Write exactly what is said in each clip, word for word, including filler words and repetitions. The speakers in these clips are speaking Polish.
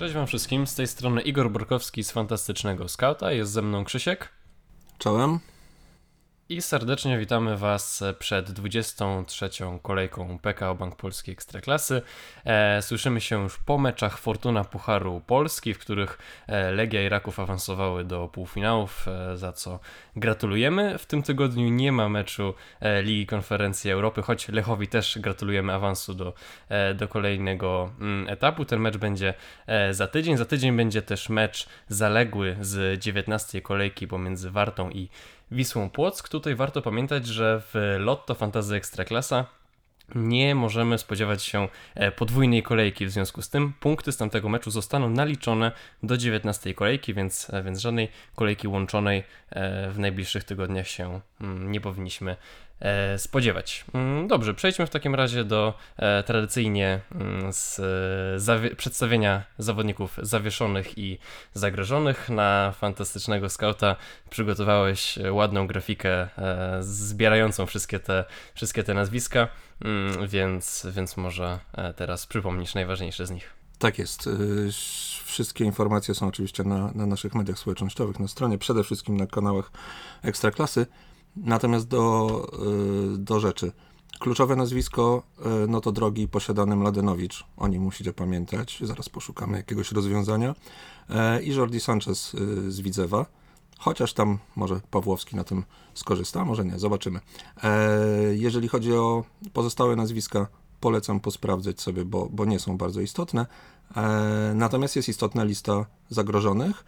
Cześć wam wszystkim, z tej strony Igor Borkowski z Fantastycznego Skauta, jest ze mną Krzysiek. Czołem. I serdecznie witamy was przed dwudziestą trzecią kolejką P K O Bank Polski Ekstraklasy. E, słyszymy się już po meczach Fortuna Pucharu Polski, w których Legia i Raków awansowały do półfinałów, e, za co gratulujemy. W tym tygodniu nie ma meczu e, Ligi Konferencji Europy, choć Lechowi też gratulujemy awansu do, e, do kolejnego m, etapu. Ten mecz będzie e, za tydzień. Za tydzień będzie też mecz zaległy z dziewiętnastej kolejki pomiędzy Wartą i Wisłą Płock. Tutaj warto pamiętać, że w Lotto Fantasy Ekstraklasa nie możemy spodziewać się podwójnej kolejki, w związku z tym punkty z tamtego meczu zostaną naliczone do dziewiętnastej kolejki, więc, więc żadnej kolejki łączonej w najbliższych tygodniach się nie powinniśmy spodziewać. Dobrze, przejdźmy w takim razie do e, tradycyjnie z, zawie- przedstawienia zawodników zawieszonych i zagrożonych. Na Fantastycznego Skauta przygotowałeś ładną grafikę e, zbierającą wszystkie te, wszystkie te nazwiska, e, więc, więc może teraz przypomnisz najważniejsze z nich. Tak jest. Wszystkie informacje są oczywiście na, na naszych mediach społecznościowych, na stronie, przede wszystkim na kanałach Ekstraklasy. Natomiast do, do rzeczy. Kluczowe nazwisko, no to drogi posiadany Mładenowicz. O nim musicie pamiętać. Zaraz poszukamy jakiegoś rozwiązania. I Jordi Sanchez z Widzewa. Chociaż tam może Pawłowski na tym skorzysta, może nie, zobaczymy. Jeżeli chodzi o pozostałe nazwiska, polecam posprawdzać sobie, bo, bo nie są bardzo istotne. Natomiast jest istotna lista zagrożonych.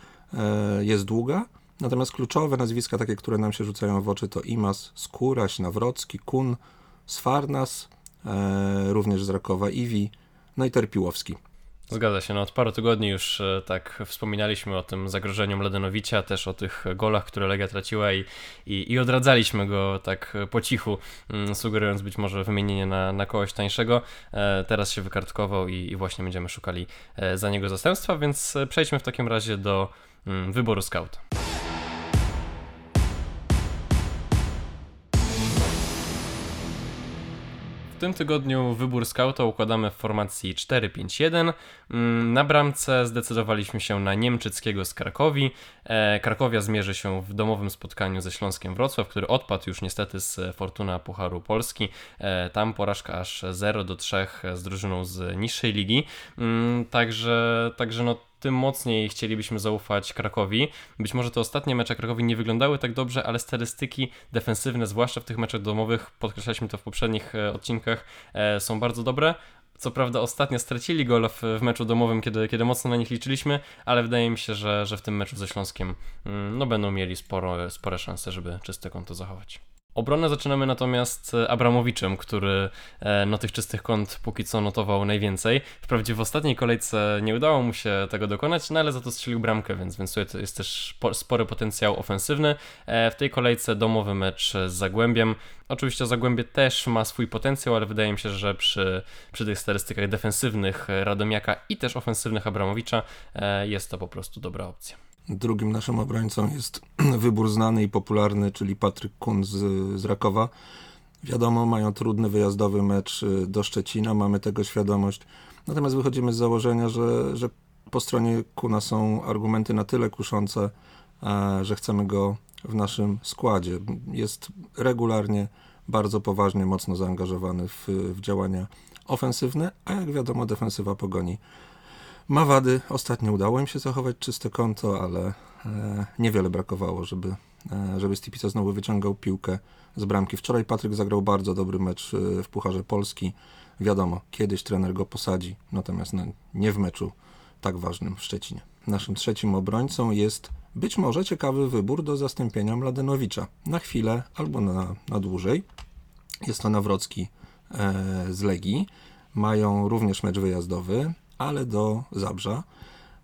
Jest długa. Natomiast kluczowe nazwiska, takie, które nam się rzucają w oczy, to Imaz, Skóraś, Nawrocki, Kun, Sfarnas, e, również z Rakowa Iwi, no i Terpiłowski. Zgadza się, no od paru tygodni już tak wspominaliśmy o tym zagrożeniu Mładenowicza, też o tych golach, które Legia traciła i, i, i odradzaliśmy go tak po cichu, sugerując być może wymienienie na, na kogoś tańszego. Teraz się wykartkował i, i właśnie będziemy szukali za niego zastępstwa, więc przejdźmy w takim razie do wyboru skauta. W tym tygodniu wybór skauta układamy w formacji cztery pięć jeden. Na bramce zdecydowaliśmy się na Niemczyckiego z Cracovii. Cracovia zmierzy się w domowym spotkaniu ze Śląskiem Wrocław, który odpadł już niestety z Fortuna Pucharu Polski. Tam porażka aż zero do trzech z drużyną z niższej ligi. Także, także no tym mocniej chcielibyśmy zaufać Cracovii. Być może te ostatnie mecze Cracovii nie wyglądały tak dobrze, ale statystyki defensywne, zwłaszcza w tych meczach domowych, podkreślaliśmy to w poprzednich odcinkach, są bardzo dobre. Co prawda ostatnio stracili gola w, w meczu domowym, kiedy, kiedy mocno na nich liczyliśmy, ale wydaje mi się, że, że w tym meczu ze Śląskiem no, będą mieli sporo, spore szanse, żeby czyste konto zachować. Obronę zaczynamy natomiast Abramowiczem, który no, tych czystych kąt póki co notował najwięcej. Wprawdzie w ostatniej kolejce nie udało mu się tego dokonać, no ale za to strzelił bramkę, więc, więc tutaj jest też spory potencjał ofensywny. W tej kolejce domowy mecz z Zagłębiem. Oczywiście Zagłębie też ma swój potencjał, ale wydaje mi się, że przy, przy tych statystykach defensywnych Radomiaka i też ofensywnych Abramowicza jest to po prostu dobra opcja. Drugim naszym obrońcą jest wybór znany i popularny, czyli Patryk Kun z, z Rakowa. Wiadomo, mają trudny wyjazdowy mecz do Szczecina, mamy tego świadomość. Natomiast wychodzimy z założenia, że, że po stronie Kuna są argumenty na tyle kuszące, że chcemy go w naszym składzie. Jest regularnie, bardzo poważnie, mocno zaangażowany w, w działania ofensywne, a jak wiadomo defensywa Pogoni ma wady. Ostatnio udało im się zachować czyste konto, ale e, niewiele brakowało, żeby, e, żeby Stipica znowu wyciągał piłkę z bramki. Wczoraj Patryk zagrał bardzo dobry mecz w Pucharze Polski. Wiadomo, kiedyś trener go posadzi, natomiast no, nie w meczu tak ważnym w Szczecinie. Naszym trzecim obrońcą jest być może ciekawy wybór do zastąpienia Mładenowicza. Na chwilę albo na, na dłużej. Jest to Nawrocki e, z Legii. Mają również mecz wyjazdowy, ale do Zabrza.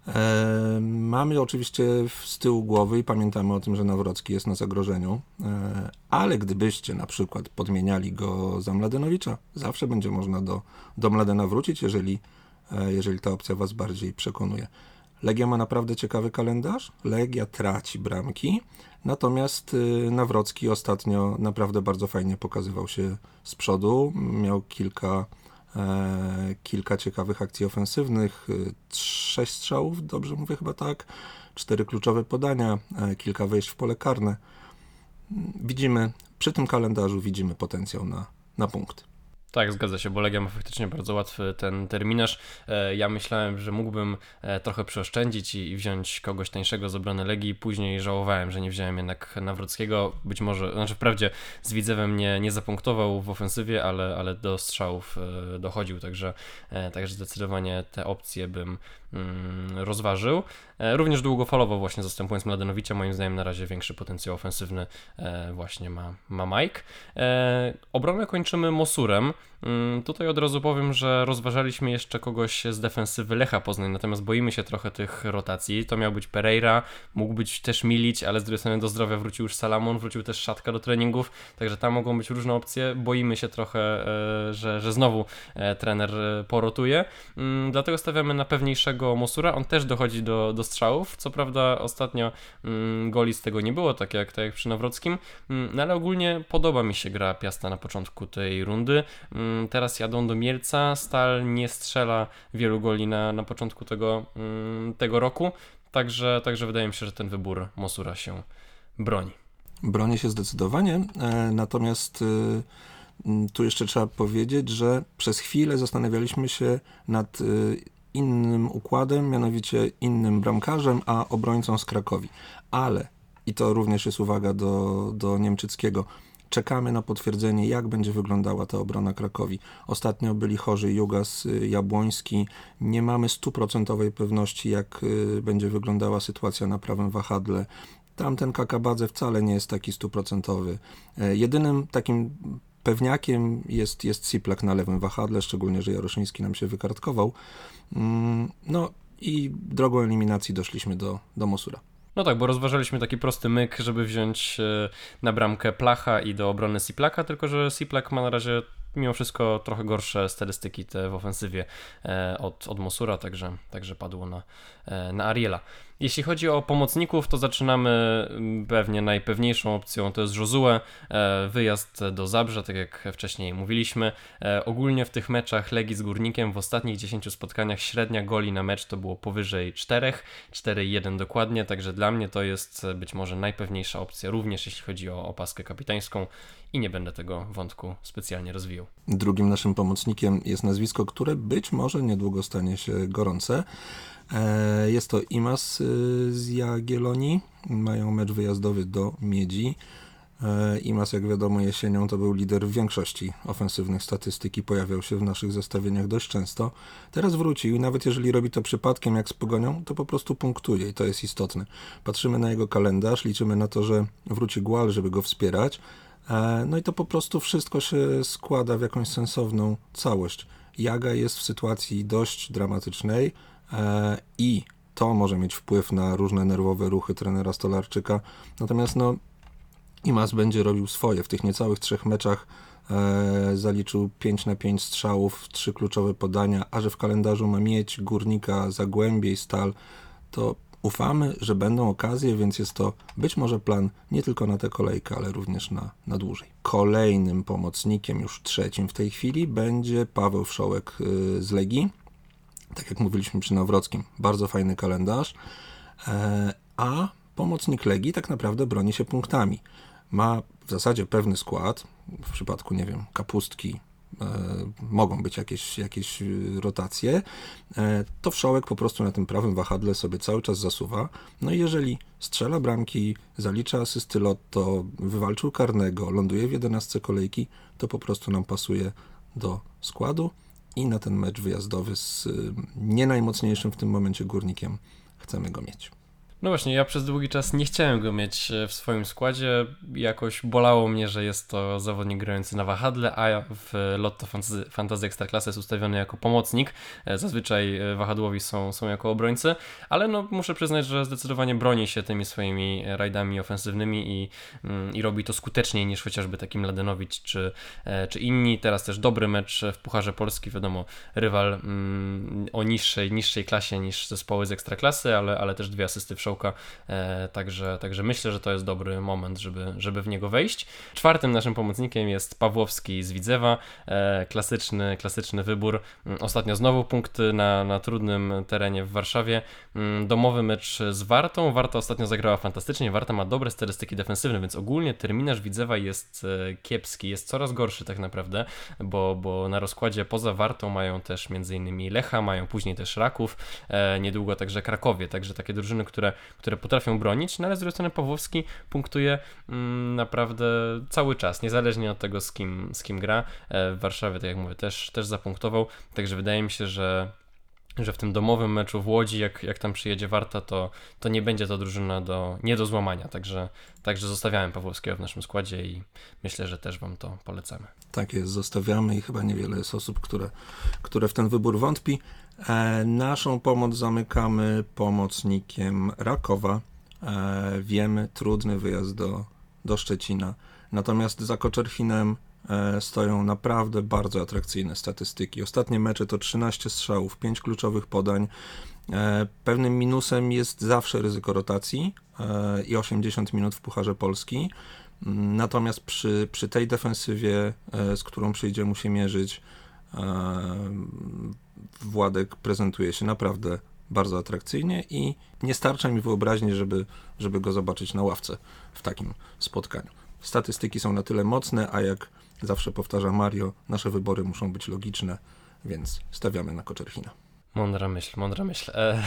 E, mamy oczywiście z tyłu głowy i pamiętamy o tym, że Nawrocki jest na zagrożeniu, e, ale gdybyście na przykład podmieniali go za Mładenowicza, zawsze będzie można do, do Mladena wrócić, jeżeli, e, jeżeli ta opcja was bardziej przekonuje. Legia ma naprawdę ciekawy kalendarz. Legia traci bramki, natomiast e, Nawrocki ostatnio naprawdę bardzo fajnie pokazywał się z przodu. Miał kilka kilka ciekawych akcji ofensywnych, sześć strzałów, dobrze mówię chyba tak, cztery kluczowe podania, kilka wejść w pole karne. Widzimy, przy tym kalendarzu widzimy potencjał na, na punkty. Tak, zgadza się, bo Legia ma faktycznie bardzo łatwy ten terminarz. Ja myślałem, że mógłbym trochę przeoszczędzić i wziąć kogoś tańszego z obrony Legii. Później żałowałem, że nie wziąłem jednak Nawrockiego. Być może, znaczy wprawdzie z Widzewem nie, nie zapunktował w ofensywie, ale, ale do strzałów dochodził, także, także zdecydowanie te opcje bym rozważył. Również długofalowo właśnie zastępując Mładenowicza, moim zdaniem na razie większy potencjał ofensywny właśnie ma, ma Mike. Obronę kończymy Mosurem. Tutaj od razu powiem, że rozważaliśmy jeszcze kogoś z defensywy Lecha Poznań, natomiast boimy się trochę tych rotacji. To miał być Pereira, mógł być też Milić, ale z drugiej strony do zdrowia wrócił już Salamon, wrócił też Szatka do treningów, także tam mogą być różne opcje. Boimy się trochę, że, że znowu trener porotuje, dlatego stawiamy na pewniejszego Mosura. On też dochodzi do, do strzałów, co prawda ostatnio goli z tego nie było, tak jak, tak jak przy Nawrockim, no ale ogólnie podoba mi się gra Piasta na początku tej rundy. Teraz jadą do Mielca, Stal nie strzela wielu goli na, na początku tego, tego roku, także, także wydaje mi się, że ten wybór Mosura się broni. Broni się zdecydowanie, natomiast tu jeszcze trzeba powiedzieć, że przez chwilę zastanawialiśmy się nad innym układem, mianowicie innym bramkarzem, a obrońcą z Cracovii. Ale, i to również jest uwaga do, do Niemczyckiego, czekamy na potwierdzenie, jak będzie wyglądała ta obrona Cracovii. Ostatnio byli chorzy Jugas, Jabłoński. Nie mamy stuprocentowej pewności, jak będzie wyglądała sytuacja na prawym wahadle. Tamten Kakabadze wcale nie jest taki stuprocentowy. Jedynym takim pewniakiem jest, jest Siplak na lewym wahadle, szczególnie, że Jaroszyński nam się wykartkował. No i drogą eliminacji doszliśmy do, do Mosura. No tak, bo rozważaliśmy taki prosty myk, żeby wziąć na bramkę Placha i do obrony Siplaka, tylko że Siplak ma na razie mimo wszystko trochę gorsze statystyki te w ofensywie od, od Mosura, także, także padło na, na Ariela. Jeśli chodzi o pomocników, to zaczynamy pewnie najpewniejszą opcją, to jest Josué, wyjazd do Zabrze, tak jak wcześniej mówiliśmy. Ogólnie w tych meczach Legii z Górnikiem w ostatnich dziesięciu spotkaniach średnia goli na mecz to było powyżej czterech, cztery jeden dokładnie, także dla mnie to jest być może najpewniejsza opcja, również jeśli chodzi o opaskę kapitańską i nie będę tego wątku specjalnie rozwijał. Drugim naszym pomocnikiem jest nazwisko, które być może niedługo stanie się gorące. Jest to Imaz z Jagiellonii, mają mecz wyjazdowy do Miedzi. Imaz, jak wiadomo, jesienią to był lider w większości ofensywnych statystyk i pojawiał się w naszych zestawieniach dość często. Teraz wrócił i nawet jeżeli robi to przypadkiem jak z Pogonią, to po prostu punktuje i to jest istotne. Patrzymy na jego kalendarz, liczymy na to, że wróci Gual, żeby go wspierać. No i to po prostu wszystko się składa w jakąś sensowną całość. Jaga jest w sytuacji dość dramatycznej i to może mieć wpływ na różne nerwowe ruchy trenera Stolarczyka. Natomiast no, Imaz będzie robił swoje. W tych niecałych trzech meczach e, zaliczył pięć na pięć strzałów, trzy kluczowe podania, a że w kalendarzu ma Miedź, Górnika, Zagłębie i Stal, to ufamy, że będą okazje, więc jest to być może plan nie tylko na tę kolejkę, ale również na, na dłużej. Kolejnym pomocnikiem, już trzecim w tej chwili, będzie Paweł Wszołek y, z Legii. Tak jak mówiliśmy przy Nawrockim, bardzo fajny kalendarz, a pomocnik Legii tak naprawdę broni się punktami. Ma w zasadzie pewny skład, w przypadku, nie wiem, Kapustki mogą być jakieś, jakieś rotacje, to Wszołek po prostu na tym prawym wahadle sobie cały czas zasuwa. No i jeżeli strzela bramki, zalicza asysty Lotto, wywalczył karnego, ląduje w jedenastce kolejki, to po prostu nam pasuje do składu. I na ten mecz wyjazdowy z nie najmocniejszym w tym momencie Górnikiem chcemy go mieć. No właśnie, ja przez długi czas nie chciałem go mieć w swoim składzie. Jakoś bolało mnie, że jest to zawodnik grający na wahadle, a w Lotto Fantasy Ekstraklasa jest ustawiony jako pomocnik. Zazwyczaj wahadłowi są, są jako obrońcy, ale no muszę przyznać, że zdecydowanie broni się tymi swoimi rajdami ofensywnymi i, i robi to skuteczniej niż chociażby taki Mładenowicz czy, czy inni. Teraz też dobry mecz w Pucharze Polski, wiadomo, rywal mm, o niższej, niższej klasie niż zespoły z Ekstraklasy, ale, ale też dwie asysty w Strzałka, e, także, także myślę, że to jest dobry moment, żeby, żeby w niego wejść. Czwartym naszym pomocnikiem jest Pawłowski z Widzewa, e, klasyczny, klasyczny wybór. Ostatnio znowu punkty na, na trudnym terenie w Warszawie. Domowy mecz z Wartą. Warta ostatnio zagrała fantastycznie, Warta ma dobre statystyki defensywne, więc ogólnie terminarz Widzewa jest kiepski, jest coraz gorszy tak naprawdę, bo, bo na rozkładzie poza Wartą mają też m.in. Lecha, mają później też Raków, e, niedługo także Cracovie, także takie drużyny, które, które potrafią bronić, no ale z drugiej strony Pawłowski punktuje mm, naprawdę cały czas, niezależnie od tego z kim, z kim gra. E, w Warszawie, tak jak mówię, też, też zapunktował, także wydaje mi się, że że w tym domowym meczu w Łodzi, jak, jak tam przyjedzie Warta, to, to nie będzie to drużyna do, nie do złamania, także, także zostawiamy Pawłowskiego w naszym składzie i myślę, że też Wam to polecamy. Tak jest, zostawiamy i chyba niewiele jest osób, które, które w ten wybór wątpi. E, naszą pomoc zamykamy pomocnikiem Rakowa. E, wiemy, trudny wyjazd do, do Szczecina, natomiast za Kocherhinem stoją naprawdę bardzo atrakcyjne statystyki. Ostatnie mecze to trzynaście strzałów, pięć kluczowych podań. Pewnym minusem jest zawsze ryzyko rotacji i osiemdziesiąt minut w Pucharze Polski. Natomiast przy, przy tej defensywie, z którą przyjdzie mu się mierzyć, Władek prezentuje się naprawdę bardzo atrakcyjnie i nie starcza mi wyobraźni, żeby, żeby go zobaczyć na ławce w takim spotkaniu. Statystyki są na tyle mocne, a jak zawsze powtarza Mario, nasze wybory muszą być logiczne, więc stawiamy na Kocherhina. Mądra myśl, mądra myśl. E,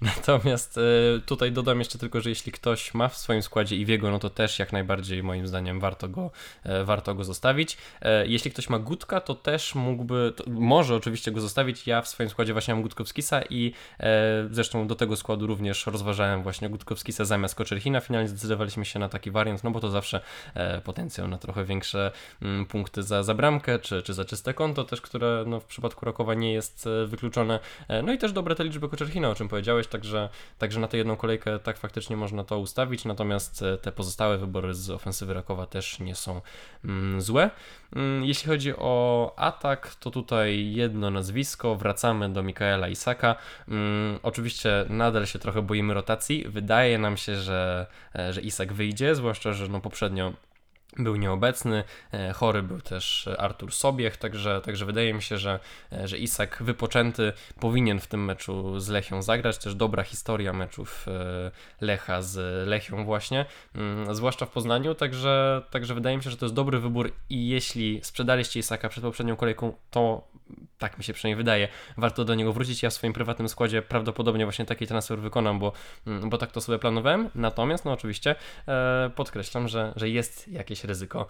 natomiast e, tutaj dodam jeszcze tylko, że jeśli ktoś ma w swoim składzie Iwiego, no to też jak najbardziej moim zdaniem warto go, e, warto go zostawić. E, jeśli ktoś ma Gutka, to też mógłby, to może oczywiście go zostawić. Ja w swoim składzie właśnie mam Gutkovskisa i e, zresztą do tego składu również rozważałem właśnie Gutkovskisa zamiast Kocherhina. Finalnie zdecydowaliśmy się na taki wariant, no bo to zawsze e, potencjał na trochę większe m, punkty za, za bramkę czy, czy za czyste konto też, które no, w przypadku Rakowa nie jest e, wykluczone. No i też dobre te liczby Kocherhina, o czym powiedziałeś, także, także na tę jedną kolejkę tak faktycznie można to ustawić, natomiast te pozostałe wybory z ofensywy Rakowa też nie są mm, złe. Jeśli chodzi o atak, to tutaj jedno nazwisko, wracamy do Mikaela Ishaka. Mm, oczywiście nadal się trochę boimy rotacji, wydaje nam się, że, że Ishak wyjdzie, zwłaszcza, że no poprzednio był nieobecny, chory był też Artur Sobiech, także, także wydaje mi się, że, że Ishak wypoczęty powinien w tym meczu z Lechią zagrać. Też dobra historia meczów Lecha z Lechią właśnie, zwłaszcza w Poznaniu, także, także wydaje mi się, że to jest dobry wybór i jeśli sprzedaliście Ishaka przed poprzednią kolejką, to tak mi się przynajmniej wydaje, warto do niego wrócić. Ja w swoim prywatnym składzie prawdopodobnie właśnie taki transfer wykonam, bo, bo tak to sobie planowałem, natomiast no oczywiście podkreślam, że, że jest jakieś ryzyko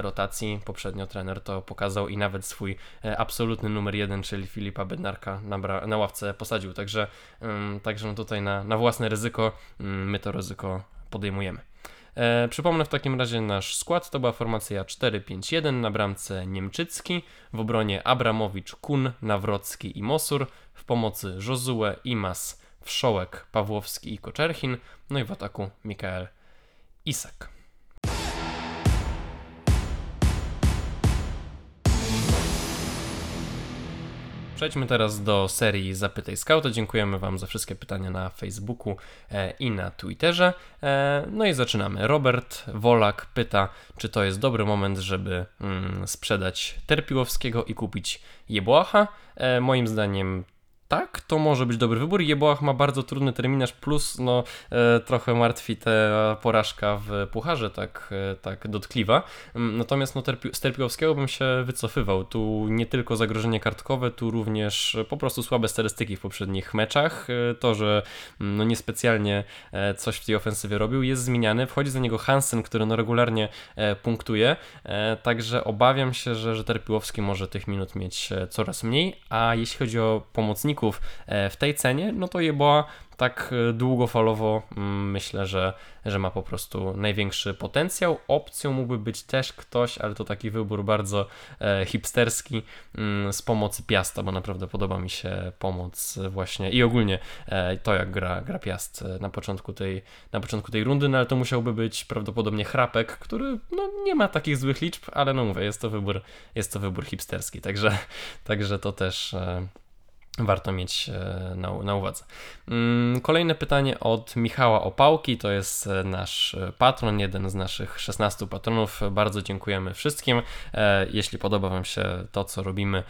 rotacji. Poprzednio trener to pokazał i nawet swój absolutny numer jeden, czyli Filipa Bednarka na, bra- na ławce posadził, także, także no tutaj na, na własne ryzyko my to ryzyko podejmujemy. E, przypomnę w takim razie nasz skład, to była formacja cztery pięć jeden, na bramce Niemczycki, w obronie Abramowicz, Kun, Nawrocki i Mosur, w pomocy Josué, Imaz, Wszołek, Pawłowski i Kocherhin, no i w ataku Mikael Ishak. Przejdźmy teraz do serii Zapytaj Skauta. Dziękujemy Wam za wszystkie pytania na Facebooku i na Twitterze. No i zaczynamy. Robert Wolak pyta, czy to jest dobry moment, żeby mm, sprzedać Terpiłowskiego i kupić Jeboacha. E, moim zdaniem tak, to może być dobry wybór. Jeboach ma bardzo trudny terminarz, plus no, e, trochę martwi ta porażka w pucharze, tak, e, tak dotkliwa. Natomiast no, terpi- z Terpiłowskiego bym się wycofywał. Tu nie tylko zagrożenie kartkowe, tu również po prostu słabe statystyki w poprzednich meczach. E, to, że no, niespecjalnie e, coś w tej ofensywie robił, jest zmieniane. Wchodzi za niego Hansen, który no, regularnie e, punktuje. E, także obawiam się, że, że Terpiłowski może tych minut mieć coraz mniej. A jeśli chodzi o pomocników w tej cenie, no to Jeboa tak długofalowo myślę, że, że ma po prostu największy potencjał. Opcją mógłby być też ktoś, ale to taki wybór bardzo hipsterski z pomocy Piasta, bo naprawdę podoba mi się pomoc właśnie i ogólnie to, jak gra, gra Piast na początku tej, na początku tej rundy, no ale to musiałby być prawdopodobnie Chrapek, który no, nie ma takich złych liczb, ale no mówię, jest to wybór, jest to wybór hipsterski, także, także to też warto mieć na, na uwadze. Kolejne pytanie od Michała Opałki, to jest nasz patron, jeden z naszych szesnastu patronów. Bardzo dziękujemy wszystkim. Jeśli podoba Wam się to, co robimy,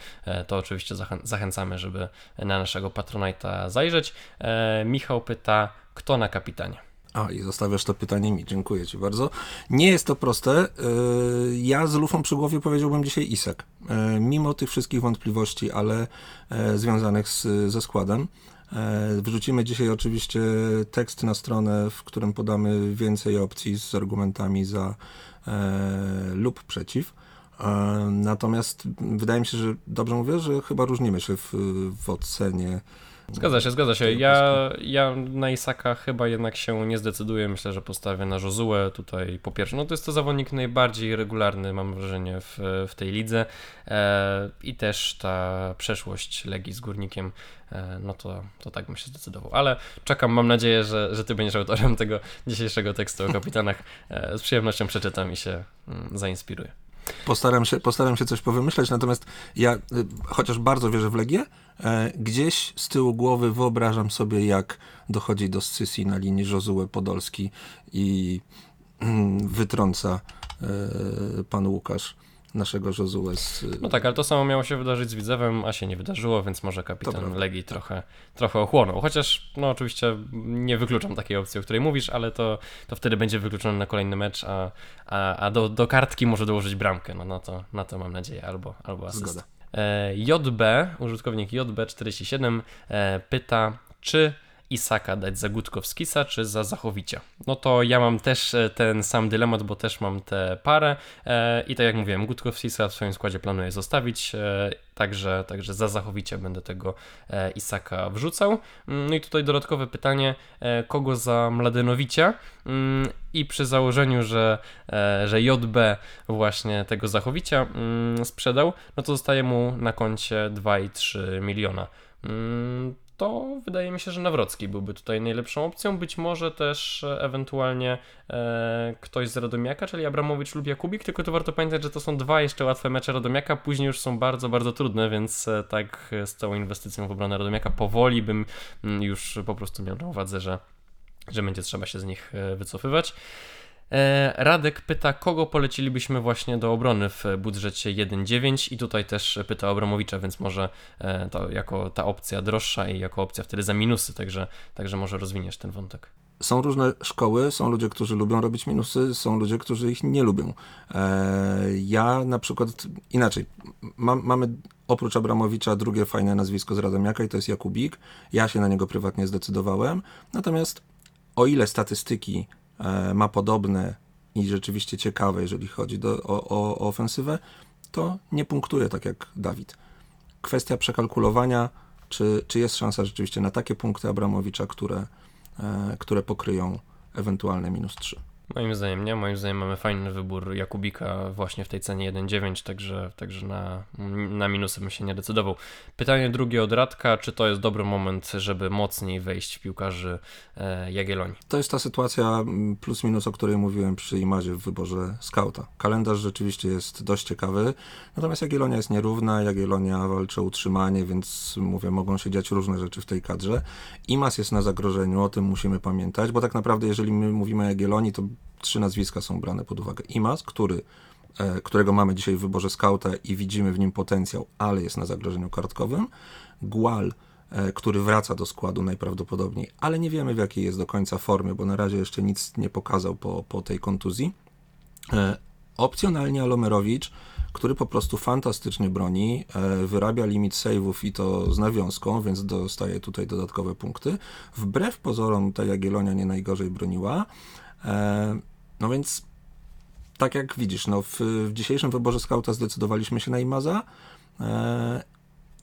to oczywiście zachęcamy, żeby na naszego Patronite'a zajrzeć. Michał pyta, kto na kapitanie? A, i zostawiasz to pytanie mi, dziękuję Ci bardzo. Nie jest to proste. Ja z lufą przy głowie powiedziałbym dzisiaj Ishak. Mimo tych wszystkich wątpliwości, ale związanych z, ze składem. Wrzucimy dzisiaj oczywiście tekst na stronę, w którym podamy więcej opcji z argumentami za lub przeciw. Natomiast wydaje mi się, że dobrze mówię, że chyba różnimy się w, w ocenie. Zgadza się, zgadza się. Ja, ja na Ishaka chyba jednak się nie zdecyduję. Myślę, że postawię na Josué tutaj po pierwsze. No to jest to zawodnik najbardziej regularny, mam wrażenie, w, w tej lidze e, i też ta przeszłość Legii z Górnikiem, e, no to, to tak bym się zdecydował. Ale czekam, mam nadzieję, że, że ty będziesz autorem tego dzisiejszego tekstu o kapitanach. E, z przyjemnością przeczytam i się m, zainspiruję. Postaram się, postaram się coś powymyśleć, natomiast ja, chociaż bardzo wierzę w Legię, e, gdzieś z tyłu głowy wyobrażam sobie, jak dochodzi do scysji na linii Josué Podolski i mm, wytrąca e, pan Łukasz naszego Josué z... No tak, ale to samo miało się wydarzyć z Widzewem, a się nie wydarzyło, więc może kapitan Legii trochę, trochę ochłonął. Chociaż, no oczywiście nie wykluczam takiej opcji, o której mówisz, ale to, to wtedy będzie wykluczony na kolejny mecz, a, a, a do, do kartki może dołożyć bramkę. No na to, na to mam nadzieję, albo, albo asystę. J B, użytkownik J B czterdzieści siedem pyta, czy Ishaka dać za Gutkovskisa czy za Zahovicza? No to ja mam też ten sam dylemat, bo też mam tę parę i tak jak mówiłem, Gutkovskisa w swoim składzie planuję zostawić, także, także za Zahovicza będę tego Ishaka wrzucał. No i tutaj dodatkowe pytanie, kogo za Mładenowicza? I przy założeniu, że, że J B właśnie tego Zahovicza sprzedał, no to zostaje mu na koncie dwa i trzy miliona. To wydaje mi się, że Nawrocki byłby tutaj najlepszą opcją. Być może też ewentualnie e, ktoś z Radomiaka, czyli Abramowicz lub Jakubik, tylko tu warto pamiętać, że to są dwa jeszcze łatwe mecze Radomiaka, później już są bardzo, bardzo trudne, więc e, tak z całą inwestycją w obronę Radomiaka powoli bym m, już po prostu miał na uwadze, że, że będzie trzeba się z nich e, wycofywać. Radek pyta, kogo polecilibyśmy właśnie do obrony w budżecie jeden dziewięć i tutaj też pyta Abramowicza, więc może to jako ta opcja droższa i jako opcja wtedy za minusy, także, także może rozwiniesz ten wątek. Są różne szkoły, są ludzie, którzy lubią robić minusy, są ludzie, którzy ich nie lubią. Ja na przykład inaczej, mam, mamy oprócz Abramowicza drugie fajne nazwisko z Radomiaka i to jest Jakubik. Ja się na niego prywatnie zdecydowałem, natomiast o ile statystyki ma podobne i rzeczywiście ciekawe, jeżeli chodzi do, o, o, o ofensywę, to nie punktuje tak jak Dawid. Kwestia przekalkulowania, czy, czy jest szansa rzeczywiście na takie punkty Abramowicza, które, e, które pokryją ewentualne minus trzy. Moim zdaniem nie, moim zdaniem mamy fajny wybór Jakubika właśnie w tej cenie jeden dziewięć, także, także na, na minusy bym się nie decydował. Pytanie drugie od Radka, czy to jest dobry moment, żeby mocniej wejść w piłkarzy Jagiellonii? To jest ta sytuacja plus minus, o której mówiłem przy Imazie w wyborze skauta. Kalendarz rzeczywiście jest dość ciekawy, natomiast Jagiellonia jest nierówna, Jagiellonia walczy o utrzymanie, więc mówię, mogą się dziać różne rzeczy w tej kadrze. Imaz jest na zagrożeniu, o tym musimy pamiętać, bo tak naprawdę jeżeli my mówimy o Jagiellonii, to trzy nazwiska są brane pod uwagę. Imaz, który, którego mamy dzisiaj w wyborze skauta i widzimy w nim potencjał, ale jest na zagrożeniu kartkowym. Gual, który wraca do składu najprawdopodobniej, ale nie wiemy w jakiej jest do końca formie, bo na razie jeszcze nic nie pokazał po, po tej kontuzji. Opcjonalnie Alomerowicz, który po prostu fantastycznie broni, wyrabia limit save'ów i to z nawiązką, więc dostaje tutaj dodatkowe punkty. Wbrew pozorom ta Jagiellonia nie najgorzej broniła. No więc tak jak widzisz, no w, w dzisiejszym wyborze skauta zdecydowaliśmy się na Imaza e,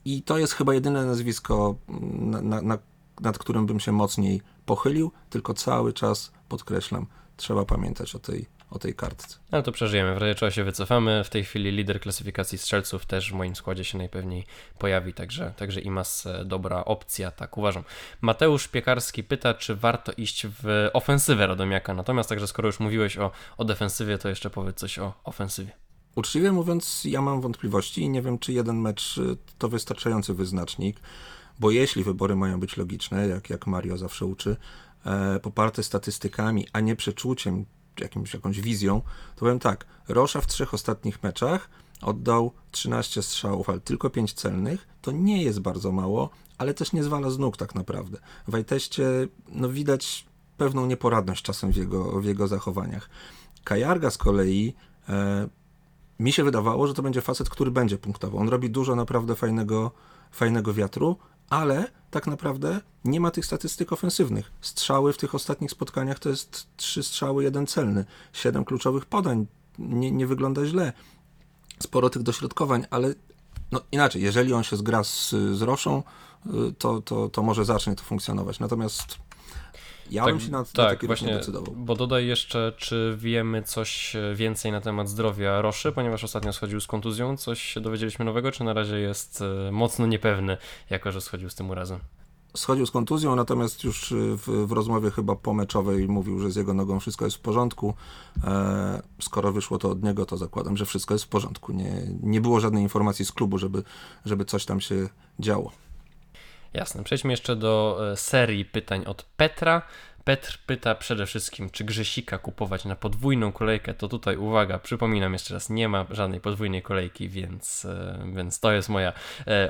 i to jest chyba jedyne nazwisko, na, na, na, nad którym bym się mocniej pochylił, tylko cały czas podkreślam, trzeba pamiętać o tej o tej kartce. Ale to przeżyjemy, w razie czego się wycofamy. W tej chwili lider klasyfikacji strzelców też w moim składzie się najpewniej pojawi, także, także Imaz dobra opcja, tak uważam. Mateusz Piekarski pyta, czy warto iść w ofensywę Radomiaka, natomiast także skoro już mówiłeś o, o defensywie, to jeszcze powiedz coś o ofensywie. Uczciwie mówiąc, ja mam wątpliwości i nie wiem, czy jeden mecz to wystarczający wyznacznik. bo jeśli wybory mają być logiczne, jak, jak Mario zawsze uczy, e, poparte statystykami, a nie przeczuciem, jakimś, jakąś wizją, to powiem tak, Rosza w trzech ostatnich meczach oddał trzynaście strzałów, ale tylko pięć celnych, to nie jest bardzo mało, ale też nie zwala z nóg tak naprawdę. W Ajteście no, widać pewną nieporadność czasem w jego, w jego zachowaniach. Kajarga z kolei, e, mi się wydawało, że to będzie facet, który będzie punktował. On robi dużo naprawdę fajnego, fajnego wiatru, ale tak naprawdę nie ma tych statystyk ofensywnych. Strzały w tych ostatnich spotkaniach to jest trzy strzały, jeden celny. siedem kluczowych podań, nie, nie wygląda źle. Sporo tych dośrodkowań, ale no inaczej, jeżeli on się zgra z, z Roszą, to, to, to może zacznie to funkcjonować. Natomiast ja tak, bym się na, tak, na taki właśnie nie decydował. Bo dodaj jeszcze, czy wiemy coś więcej na temat zdrowia Roszy, ponieważ ostatnio schodził z kontuzją. Coś się dowiedzieliśmy nowego, czy na razie jest mocno niepewny, jako że schodził z tym urazem? Schodził z kontuzją, natomiast już w, w rozmowie chyba pomeczowej mówił, że z jego nogą wszystko jest w porządku. E, skoro wyszło to od niego, to zakładam, że wszystko jest w porządku. Nie, nie było żadnej informacji z klubu, żeby, żeby coś tam się działo. Jasne. Przejdźmy jeszcze do serii pytań od Petra. Petr pyta przede wszystkim, czy Grzesika kupować na podwójną kolejkę, to tutaj uwaga, przypominam jeszcze raz, nie ma żadnej podwójnej kolejki, więc, więc to jest moja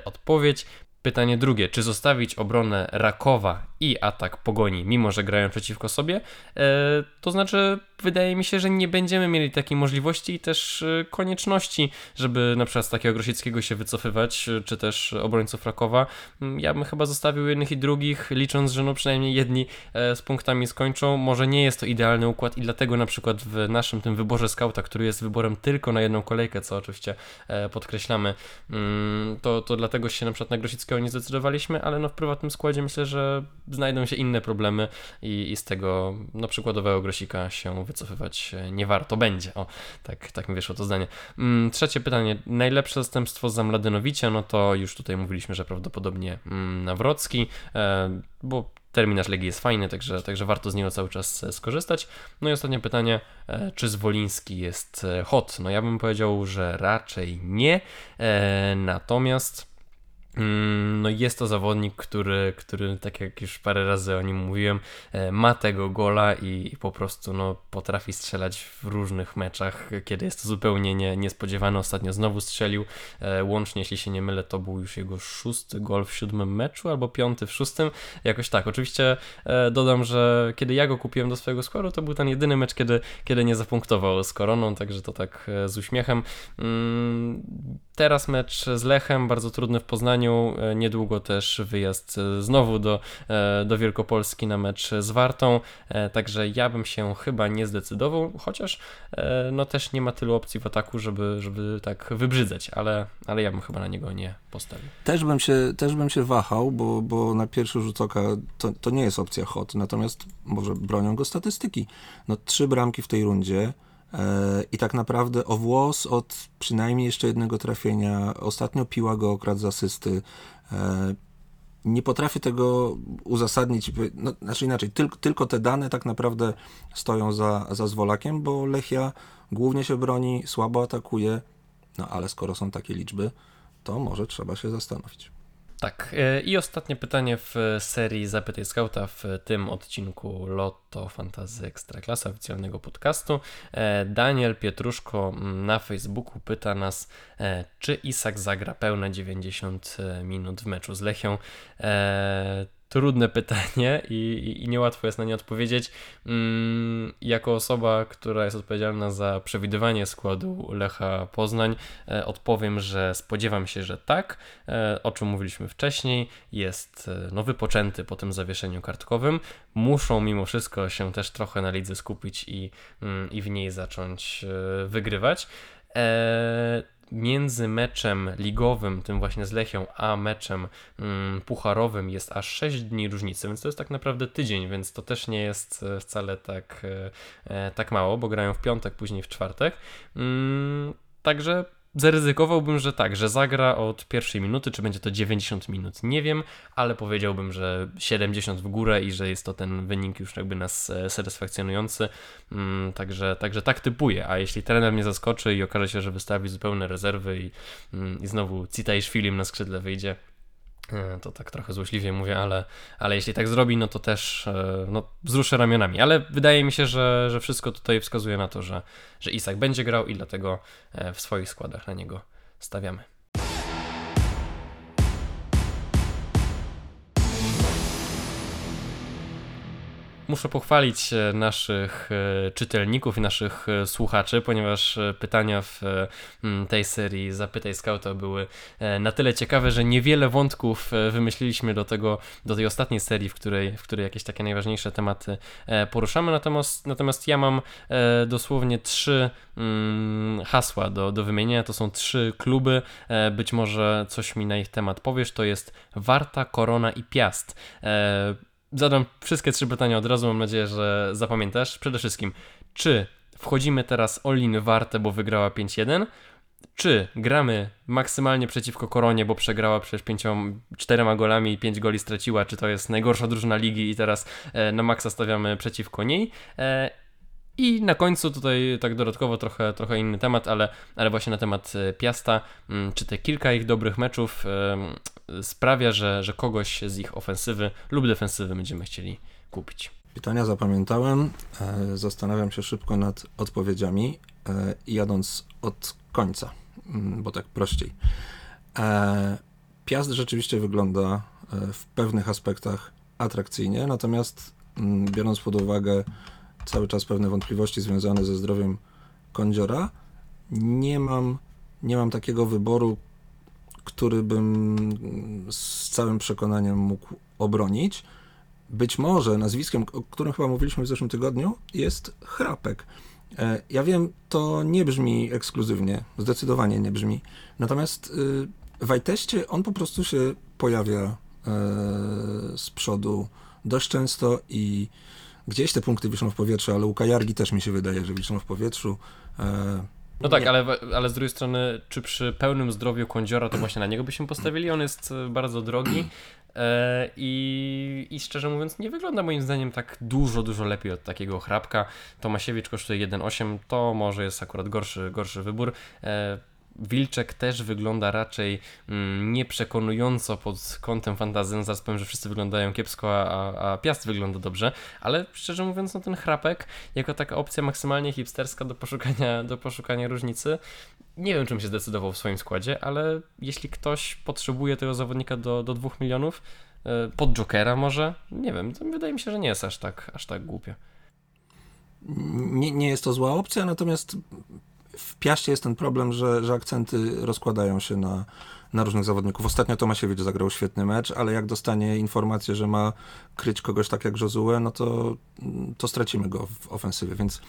odpowiedź. Pytanie drugie, czy zostawić obronę Rakowa i atak Pogoni, mimo że grają przeciwko sobie? To znaczy, wydaje mi się, że nie będziemy mieli takiej możliwości i też konieczności, żeby na przykład z takiego Grosickiego się wycofywać, czy też obrońców Rakowa. Ja bym chyba zostawił jednych i drugich, licząc, że no przynajmniej jedni z punktami skończą. Może nie jest to idealny układ i dlatego na przykład w naszym tym wyborze skauta, który jest wyborem tylko na jedną kolejkę, co oczywiście podkreślamy, to, to dlatego się na przykład na Grosickiego nie zdecydowaliśmy, ale no w prywatnym składzie myślę, że znajdą się inne problemy i, i z tego no, przykładowego Grosika się wycofywać nie warto będzie. O, tak, tak mi wyszło to zdanie. Mm, trzecie pytanie. Najlepsze zastępstwo za Mladenowicza, no to już tutaj mówiliśmy, że prawdopodobnie mm, Nawrocki, e, bo terminarz Legii jest fajny, także, także warto z niego cały czas skorzystać. No i ostatnie pytanie, czy Zwoliński jest hot? No ja bym powiedział, że raczej nie, e, natomiast no jest to zawodnik, który, który, tak jak już parę razy o nim mówiłem, ma tego gola i, i po prostu no, potrafi strzelać w różnych meczach, kiedy jest to zupełnie nie, niespodziewane. Ostatnio znowu strzelił, łącznie jeśli się nie mylę, to był już jego szósty gol w siódmym meczu albo piąty w szóstym, jakoś tak. Oczywiście dodam, że kiedy ja go kupiłem do swojego składu, to był ten jedyny mecz, kiedy, kiedy nie zapunktował z Koroną, także to tak z uśmiechem. Teraz mecz z Lechem, bardzo trudny w Poznaniu. Niedługo też wyjazd znowu do, do Wielkopolski na mecz z Wartą, także ja bym się chyba nie zdecydował, chociaż no też nie ma tylu opcji w ataku, żeby, żeby tak wybrzydzać, ale, ale ja bym chyba na niego nie postawił. Też bym się, też bym się wahał, bo, bo na pierwszy rzut oka to, to nie jest opcja hot, natomiast może bronią go statystyki. No trzy bramki w tej rundzie, i tak naprawdę o włos od przynajmniej jeszcze jednego trafienia. Ostatnio piła go okradł z asysty. Nie potrafię tego uzasadnić, no, znaczy inaczej, tylko, tylko te dane tak naprawdę stoją za, za Zwolakiem, bo Lechia głównie się broni, słabo atakuje, no ale skoro są takie liczby, to może trzeba się zastanowić. Tak, i ostatnie pytanie w serii Zapytaj Skauta w tym odcinku Lotto Fantasy Ekstraklasa, oficjalnego podcastu. Daniel Pietruszko na Facebooku pyta nas, czy Ishak zagra pełne dziewięćdziesiąt minut w meczu z Lechią. Trudne pytanie i, i, i niełatwo jest na nie odpowiedzieć. Mm, jako osoba, która jest odpowiedzialna za przewidywanie składu Lecha Poznań, e, odpowiem, że spodziewam się, że tak. E, o czym mówiliśmy wcześniej, jest e, no, wypoczęty po tym zawieszeniu kartkowym. Muszą mimo wszystko się też trochę na lidze skupić i, mm, i w niej zacząć e, wygrywać. E, Między meczem ligowym, tym właśnie z Lechią, a meczem mm, pucharowym jest aż sześć dni różnicy, więc to jest tak naprawdę tydzień, więc to też nie jest wcale tak, e, tak mało, bo grają w piątek, później w czwartek. Mm, także zaryzykowałbym, że tak, że zagra od pierwszej minuty, czy będzie to dziewięćdziesiąt minut, nie wiem, ale powiedziałbym, że siedemdziesiąt w górę i że jest to ten wynik już jakby nas satysfakcjonujący, także, także tak typuję, a jeśli trener mnie zaskoczy i okaże się, że wystawi zupełne rezerwy i, i znowu Citajsz Filim na skrzydle wyjdzie, To tak trochę złośliwie mówię, ale, ale jeśli tak zrobi, no to też no, wzruszę ramionami. Ale wydaje mi się, że, że wszystko tutaj wskazuje na to, że, że Ishak będzie grał i dlatego w swoich składach na niego stawiamy. Muszę pochwalić naszych czytelników i naszych słuchaczy, ponieważ pytania w tej serii Zapytaj Skauta były na tyle ciekawe, że niewiele wątków wymyśliliśmy do tego, do tej ostatniej serii, w której, w której jakieś takie najważniejsze tematy poruszamy. Natomiast, natomiast ja mam dosłownie trzy hasła do, do wymienienia. To są trzy kluby. Być może coś mi na ich temat powiesz. To jest Warta, Korona i Piast. Zadam wszystkie trzy pytania od razu, mam nadzieję, że zapamiętasz. Przede wszystkim, czy wchodzimy teraz all-in Wartę, bo wygrała pięć jeden? Czy gramy maksymalnie przeciwko Koronie, bo przegrała przecież pięcioma, czterema golami i pięć goli straciła? Czy to jest najgorsza drużyna ligi i teraz e, na maksa stawiamy przeciwko niej? E, I na końcu tutaj tak dodatkowo trochę, trochę inny temat, ale, ale właśnie na temat Piasta. Czy te kilka ich dobrych meczów y, sprawia, że, że kogoś z ich ofensywy lub defensywy będziemy chcieli kupić? Pytania zapamiętałem, zastanawiam się szybko nad odpowiedziami, jadąc od końca, bo tak prościej. Piast rzeczywiście wygląda w pewnych aspektach atrakcyjnie, natomiast biorąc pod uwagę cały czas pewne wątpliwości związane ze zdrowiem Kądziora, nie mam, nie mam takiego wyboru, który bym z całym przekonaniem mógł obronić. Być może nazwiskiem, o którym chyba mówiliśmy w zeszłym tygodniu, jest Chrapek. Ja wiem, to nie brzmi ekskluzywnie, zdecydowanie nie brzmi. Natomiast w Ajteście on po prostu się pojawia z przodu dość często i gdzieś te punkty wiszą w powietrzu, ale u Kajargi też mi się wydaje, że wiszą w powietrzu. E, no tak, ale, ale z drugiej strony, czy przy pełnym zdrowiu Kądziora to właśnie na niego byśmy postawili? On jest bardzo drogi e, i, i szczerze mówiąc nie wygląda moim zdaniem tak dużo, dużo lepiej od takiego Chrapka. Tomasiewicz kosztuje jeden osiem, to może jest akurat gorszy, gorszy wybór. E, Wilczek też wygląda raczej nieprzekonująco pod kątem fantazji. Zaraz powiem, że wszyscy wyglądają kiepsko, a, a Piast wygląda dobrze, ale szczerze mówiąc, no ten Chrapek jako taka opcja maksymalnie hipsterska do poszukania, do poszukania różnicy. Nie wiem, czym się zdecydował w swoim składzie, ale jeśli ktoś potrzebuje tego zawodnika do, do dwóch milionów, pod Jokera może, nie wiem, to wydaje mi się, że nie jest aż tak, aż tak głupie. Nie, nie jest to zła opcja, natomiast w Piaście jest ten problem, że, że akcenty rozkładają się na, na różnych zawodników. Ostatnio Tomasiewicz zagrał świetny mecz, ale jak dostanie informację, że ma kryć kogoś tak jak Josué, no to, to stracimy go w ofensywie, więc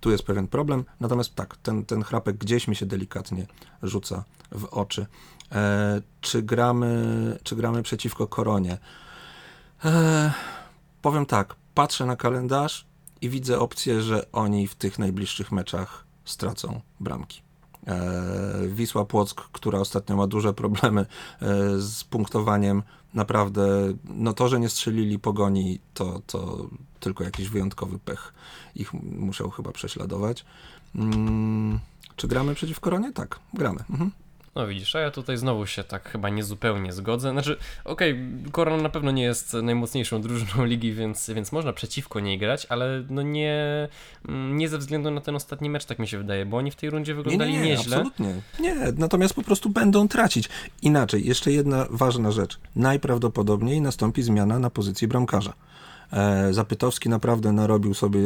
tu jest pewien problem. Natomiast tak, ten, ten Chrapek gdzieś mi się delikatnie rzuca w oczy. E, czy, gramy, czy gramy przeciwko Koronie? E, powiem tak, patrzę na kalendarz i widzę opcję, że oni w tych najbliższych meczach stracą bramki. E, Wisła Płock, która ostatnio ma duże problemy e, z punktowaniem, naprawdę, no to, że nie strzelili Pogoni, to, to tylko jakiś wyjątkowy pech ich musiał chyba prześladować. Mm, czy gramy przeciw Koronie? Tak, gramy. Mhm. No widzisz, a ja tutaj znowu się tak chyba niezupełnie zgodzę. Znaczy, okej, okay, Korona na pewno nie jest najmocniejszą drużyną ligi, więc, więc można przeciwko niej grać, ale no nie, nie ze względu na ten ostatni mecz, tak mi się wydaje, bo oni w tej rundzie wyglądali nie, nie, nie, nieźle. Absolutnie. Nie, natomiast po prostu będą tracić. Inaczej, jeszcze jedna ważna rzecz. Najprawdopodobniej nastąpi zmiana na pozycji bramkarza. E, Zapytowski naprawdę narobił sobie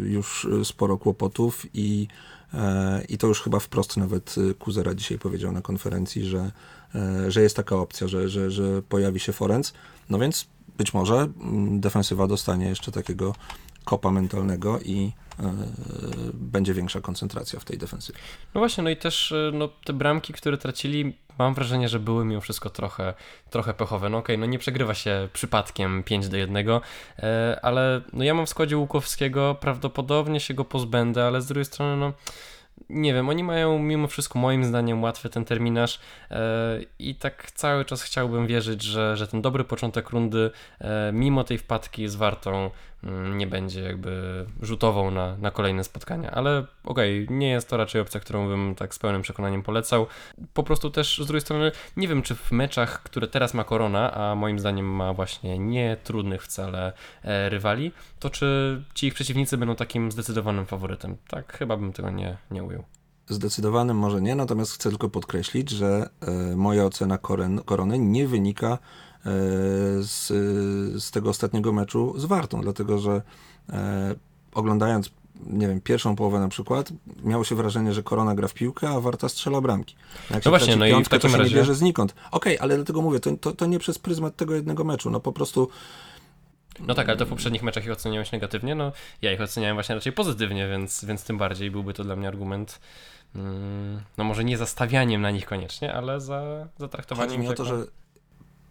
już sporo kłopotów i I to już chyba wprost nawet Kuzera dzisiaj powiedział na konferencji, że, że jest taka opcja, że, że, że pojawi się Forenc. No więc być może defensywa dostanie jeszcze takiego kopa mentalnego i będzie większa koncentracja w tej defensywie. No właśnie, no i też no, te bramki, które tracili, mam wrażenie, że były mimo wszystko trochę, trochę pechowe. No okej, okay, no nie przegrywa się przypadkiem pięć do jednego, ale no ja mam w składzie Łukowskiego, prawdopodobnie się go pozbędę, ale z drugiej strony, no nie wiem, oni mają mimo wszystko moim zdaniem łatwy ten terminarz yy, i tak cały czas chciałbym wierzyć, że, że ten dobry początek rundy yy, mimo tej wpadki z Wartą nie będzie jakby rzutową na, na kolejne spotkania, ale okej, okay, nie jest to raczej opcja, którą bym tak z pełnym przekonaniem polecał. Po prostu też z drugiej strony nie wiem, czy w meczach, które teraz ma Korona, a moim zdaniem ma właśnie nie trudnych wcale e, rywali, to czy ci ich przeciwnicy będą takim zdecydowanym faworytem. Tak chyba bym tego nie, nie ujął. Zdecydowanym może nie, natomiast chcę tylko podkreślić, że e, moja ocena koren, Korony nie wynika Z, z tego ostatniego meczu z Wartą, dlatego że e, oglądając, nie wiem, pierwszą połowę na przykład, miało się wrażenie, że Korona gra w piłkę, a Warta strzela bramki. Jak no właśnie, no piątkę, i w takim to razie... nie bierze znikąd. Okej, okay, ale dlatego mówię, to, to, to nie przez pryzmat tego jednego meczu, no po prostu... No tak, ale to w poprzednich meczach ich oceniałeś negatywnie, no ja ich oceniałem właśnie raczej pozytywnie, więc, więc tym bardziej byłby to dla mnie argument, mm, no może nie za stawianiem na nich koniecznie, ale za, za traktowaniem... Chodzi mi o to, że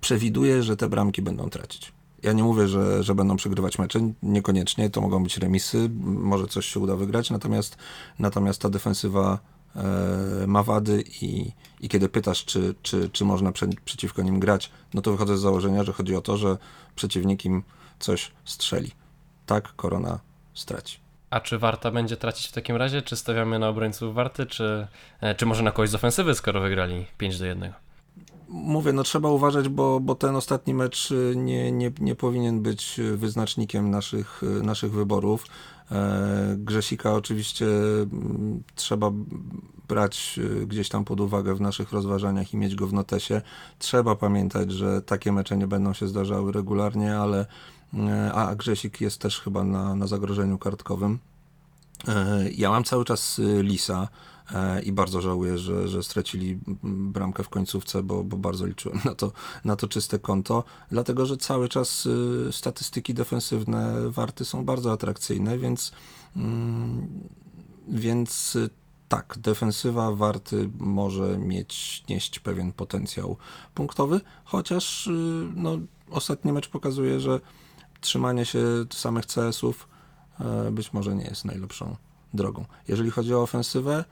przewiduję, że te bramki będą tracić. Ja nie mówię, że, że będą przegrywać mecze, niekoniecznie, to mogą być remisy, może coś się uda wygrać, natomiast, natomiast ta defensywa e, ma wady i, i kiedy pytasz, czy, czy, czy można prze, przeciwko nim grać, no to wychodzę z założenia, że chodzi o to, że przeciwnik im coś strzeli. Tak Korona straci. A czy Warta będzie tracić w takim razie? Czy stawiamy na obrońców Warty, czy, czy może na kogoś z ofensywy, skoro wygrali pięć do jednego? Mówię, no trzeba uważać, bo, bo ten ostatni mecz nie, nie, nie powinien być wyznacznikiem naszych, naszych wyborów. Grzesika oczywiście trzeba brać gdzieś tam pod uwagę w naszych rozważaniach i mieć go w notesie. Trzeba pamiętać, że takie mecze nie będą się zdarzały regularnie, ale a Grzesik jest też chyba na, na zagrożeniu kartkowym. Ja mam cały czas Lisa i bardzo żałuję, że, że stracili bramkę w końcówce, bo, bo bardzo liczyłem na to, na to czyste konto, dlatego że cały czas statystyki defensywne Warty są bardzo atrakcyjne, więc, więc tak, defensywa Warty może mieć, nieść pewien potencjał punktowy, chociaż no, ostatni mecz pokazuje, że trzymanie się samych C S-ów być może nie jest najlepszą drogą. Jeżeli chodzi o ofensywę,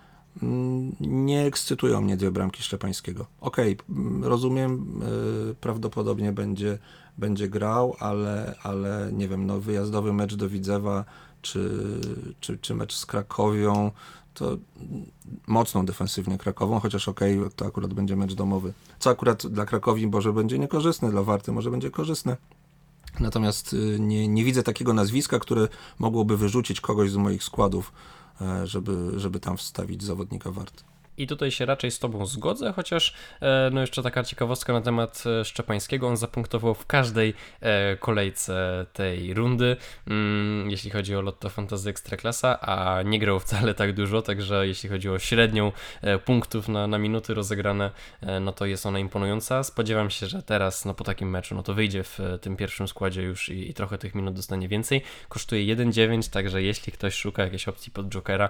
nie ekscytują mnie dwie bramki Szczepańskiego. Okej, okay, rozumiem, yy, prawdopodobnie będzie, będzie grał, ale, ale nie wiem, no wyjazdowy mecz do Widzewa czy, czy, czy mecz z Cracovią, to mocną defensywnie Cracową, chociaż okej, okay, to akurat będzie mecz domowy. Co akurat dla Cracovii może będzie niekorzystne, dla Warty może będzie korzystne. Natomiast nie, nie widzę takiego nazwiska, które mogłoby wyrzucić kogoś z moich składów, żeby, żeby tam wstawić zawodnika Warty. I tutaj się raczej z tobą zgodzę, chociaż no jeszcze taka ciekawostka na temat Szczepańskiego. On zapunktował w każdej kolejce tej rundy, jeśli chodzi o Lotto Fantasy Ekstraklasa, a nie grał wcale tak dużo, także jeśli chodzi o średnią punktów na, na minuty rozegrane, no to jest ona imponująca. Spodziewam się, że teraz no po takim meczu no to wyjdzie w tym pierwszym składzie już i, i trochę tych minut dostanie więcej. Kosztuje jeden dziewięć, także jeśli ktoś szuka jakiejś opcji pod Jokera,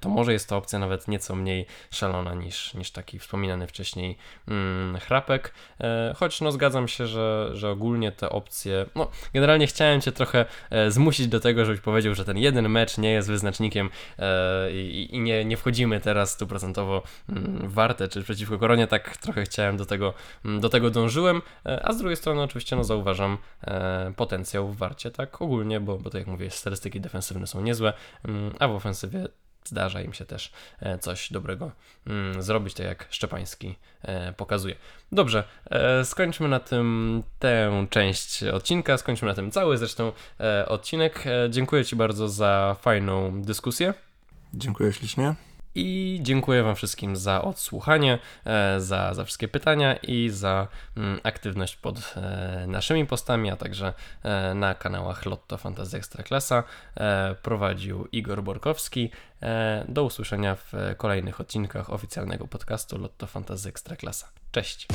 to może jest to opcja nawet nieco mniej szalona niż, niż taki wspominany wcześniej hmm, Chrapek, e, choć no zgadzam się, że, że ogólnie te opcje, no generalnie chciałem cię trochę e, zmusić do tego, żebyś powiedział, że ten jeden mecz nie jest wyznacznikiem e, i, i nie, nie wchodzimy teraz stuprocentowo w Wartę czy przeciwko Koronie, tak trochę chciałem do tego, do tego dążyłem, e, a z drugiej strony oczywiście no zauważam e, potencjał w Warcie tak ogólnie, bo, bo tak jak mówię, statystyki defensywne są niezłe, m, a w ofensywie zdarza im się też coś dobrego zrobić, tak jak Szczepański pokazuje. Dobrze, skończmy na tym tę część odcinka, skończmy na tym cały zresztą odcinek. Dziękuję ci bardzo za fajną dyskusję. Dziękuję ślicznie. I dziękuję wam wszystkim za odsłuchanie, za, za wszystkie pytania i za aktywność pod naszymi postami, a także na kanałach Lotto Fantasy Ekstraklasa. Prowadził Igor Borkowski. Do usłyszenia w kolejnych odcinkach oficjalnego podcastu Lotto Fantasy Ekstraklasa. Cześć!